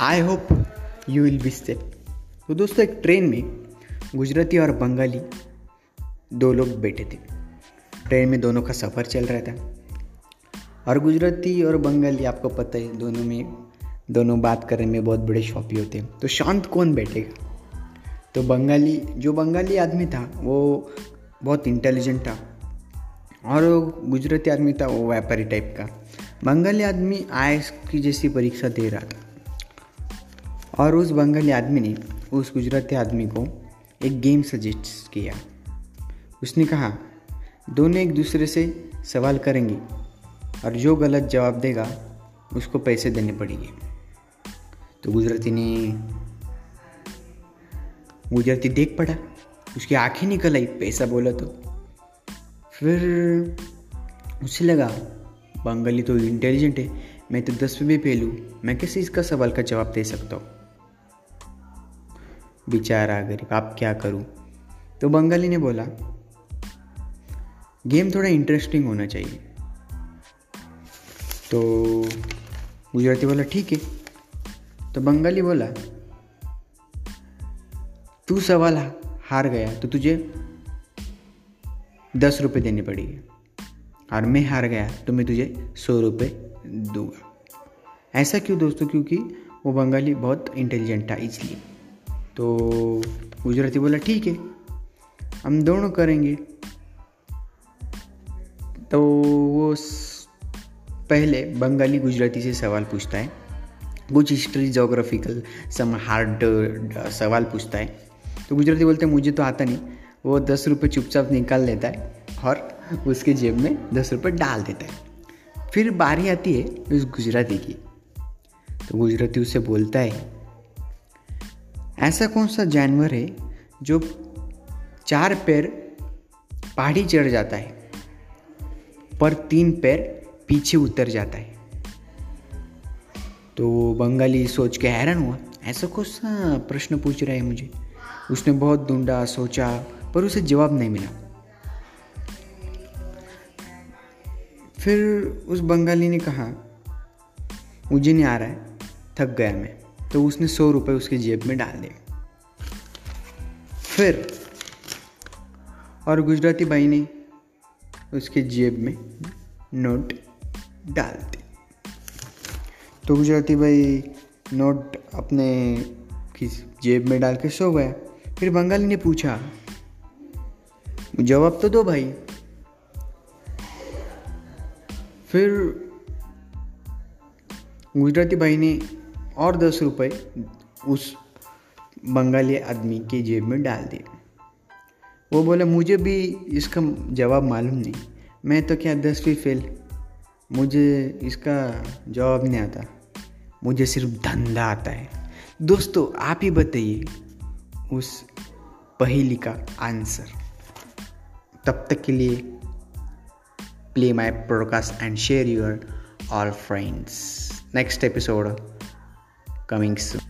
I hope you will be safe. तो दोस्तों एक ट्रेन में गुजराती और बंगाली दो लोग बैठे थे। ट्रेन में दोनों का सफ़र चल रहा था और गुजराती और बंगाली आपको पता है दोनों बात करने में बहुत बड़े शौकी होते हैं। तो शांत कौन बैठेगा, तो बंगाली आदमी था वो बहुत इंटेलिजेंट था और गुजराती आदमी था वो व्यापारी टाइप का। बंगाली आदमी आईएएस की जैसी परीक्षा दे रहा था और उस बंगाली आदमी ने उस गुजराती आदमी को एक गेम सजेस्ट किया। उसने कहा दोनों एक दूसरे से सवाल करेंगे और जो गलत जवाब देगा उसको पैसे देने पड़ेंगे। तो गुजराती देख पड़ा, उसकी आंखें निकल आई पैसा बोला तो। फिर उसे लगा बंगाली तो इंटेलिजेंट है, मैं तो 10वीं भी फेल हूँ, मैं कैसे इसका सवाल का जवाब दे सकता हूँ। बेचारा गरीब, आप क्या करूँ। तो बंगाली ने बोला गेम थोड़ा इंटरेस्टिंग होना चाहिए। तो गुजराती बोला ठीक है। तो बंगाली बोला तू सवाल हार गया तो तुझे 10 रुपये देने पड़ेंगे और मैं हार गया तो मैं तुझे 100 रुपये दूंगा। ऐसा क्यों दोस्तों, क्योंकि वो बंगाली बहुत इंटेलिजेंट था इसलिए। तो गुजराती बोला ठीक है हम दोनों करेंगे। तो वो पहले बंगाली गुजराती से सवाल पूछता है, कुछ हिस्ट्री जोग्राफिकल सम हार्ड सवाल पूछता है। तो गुजराती बोलते हैं मुझे तो आता नहीं। वो 10 रुपये चुपचाप निकाल लेता है और उसके जेब में 10 रुपये डाल देता है। फिर बारी आती है उस गुजराती की। तो गुजराती उससे बोलता है ऐसा कौन सा जानवर है जो 4 पैर पहाड़ी चढ़ जाता है पर 3 पैर पीछे उतर जाता है। तो बंगाली सोच के हैरान हुआ ऐसा कौन सा प्रश्न पूछ रहा है मुझे। उसने बहुत ढूंढा सोचा पर उसे जवाब नहीं मिला। फिर उस बंगाली ने कहा मुझे नहीं आ रहा है, थक गया मैं। तो उसने 100 रुपये उसके जेब में डाल दिए। फिर और गुजराती भाई ने उसके जेब में नोट डाल दिए। तो गुजराती भाई नोट अपने किस जेब में डाल के सो गया। फिर बंगाली ने पूछा जवाब तो दो भाई। फिर गुजराती भाई ने और 10 रुपये उस बंगाली आदमी के जेब में डाल दिए। वो बोला मुझे भी इसका जवाब मालूम नहीं, मैं तो क्या 10वीं फेल, मुझे इसका जवाब नहीं आता, मुझे सिर्फ धंधा आता है। दोस्तों आप ही बताइए उस पहेली का आंसर। तब तक के लिए Play my podcast and share your all friends. Next episode coming soon.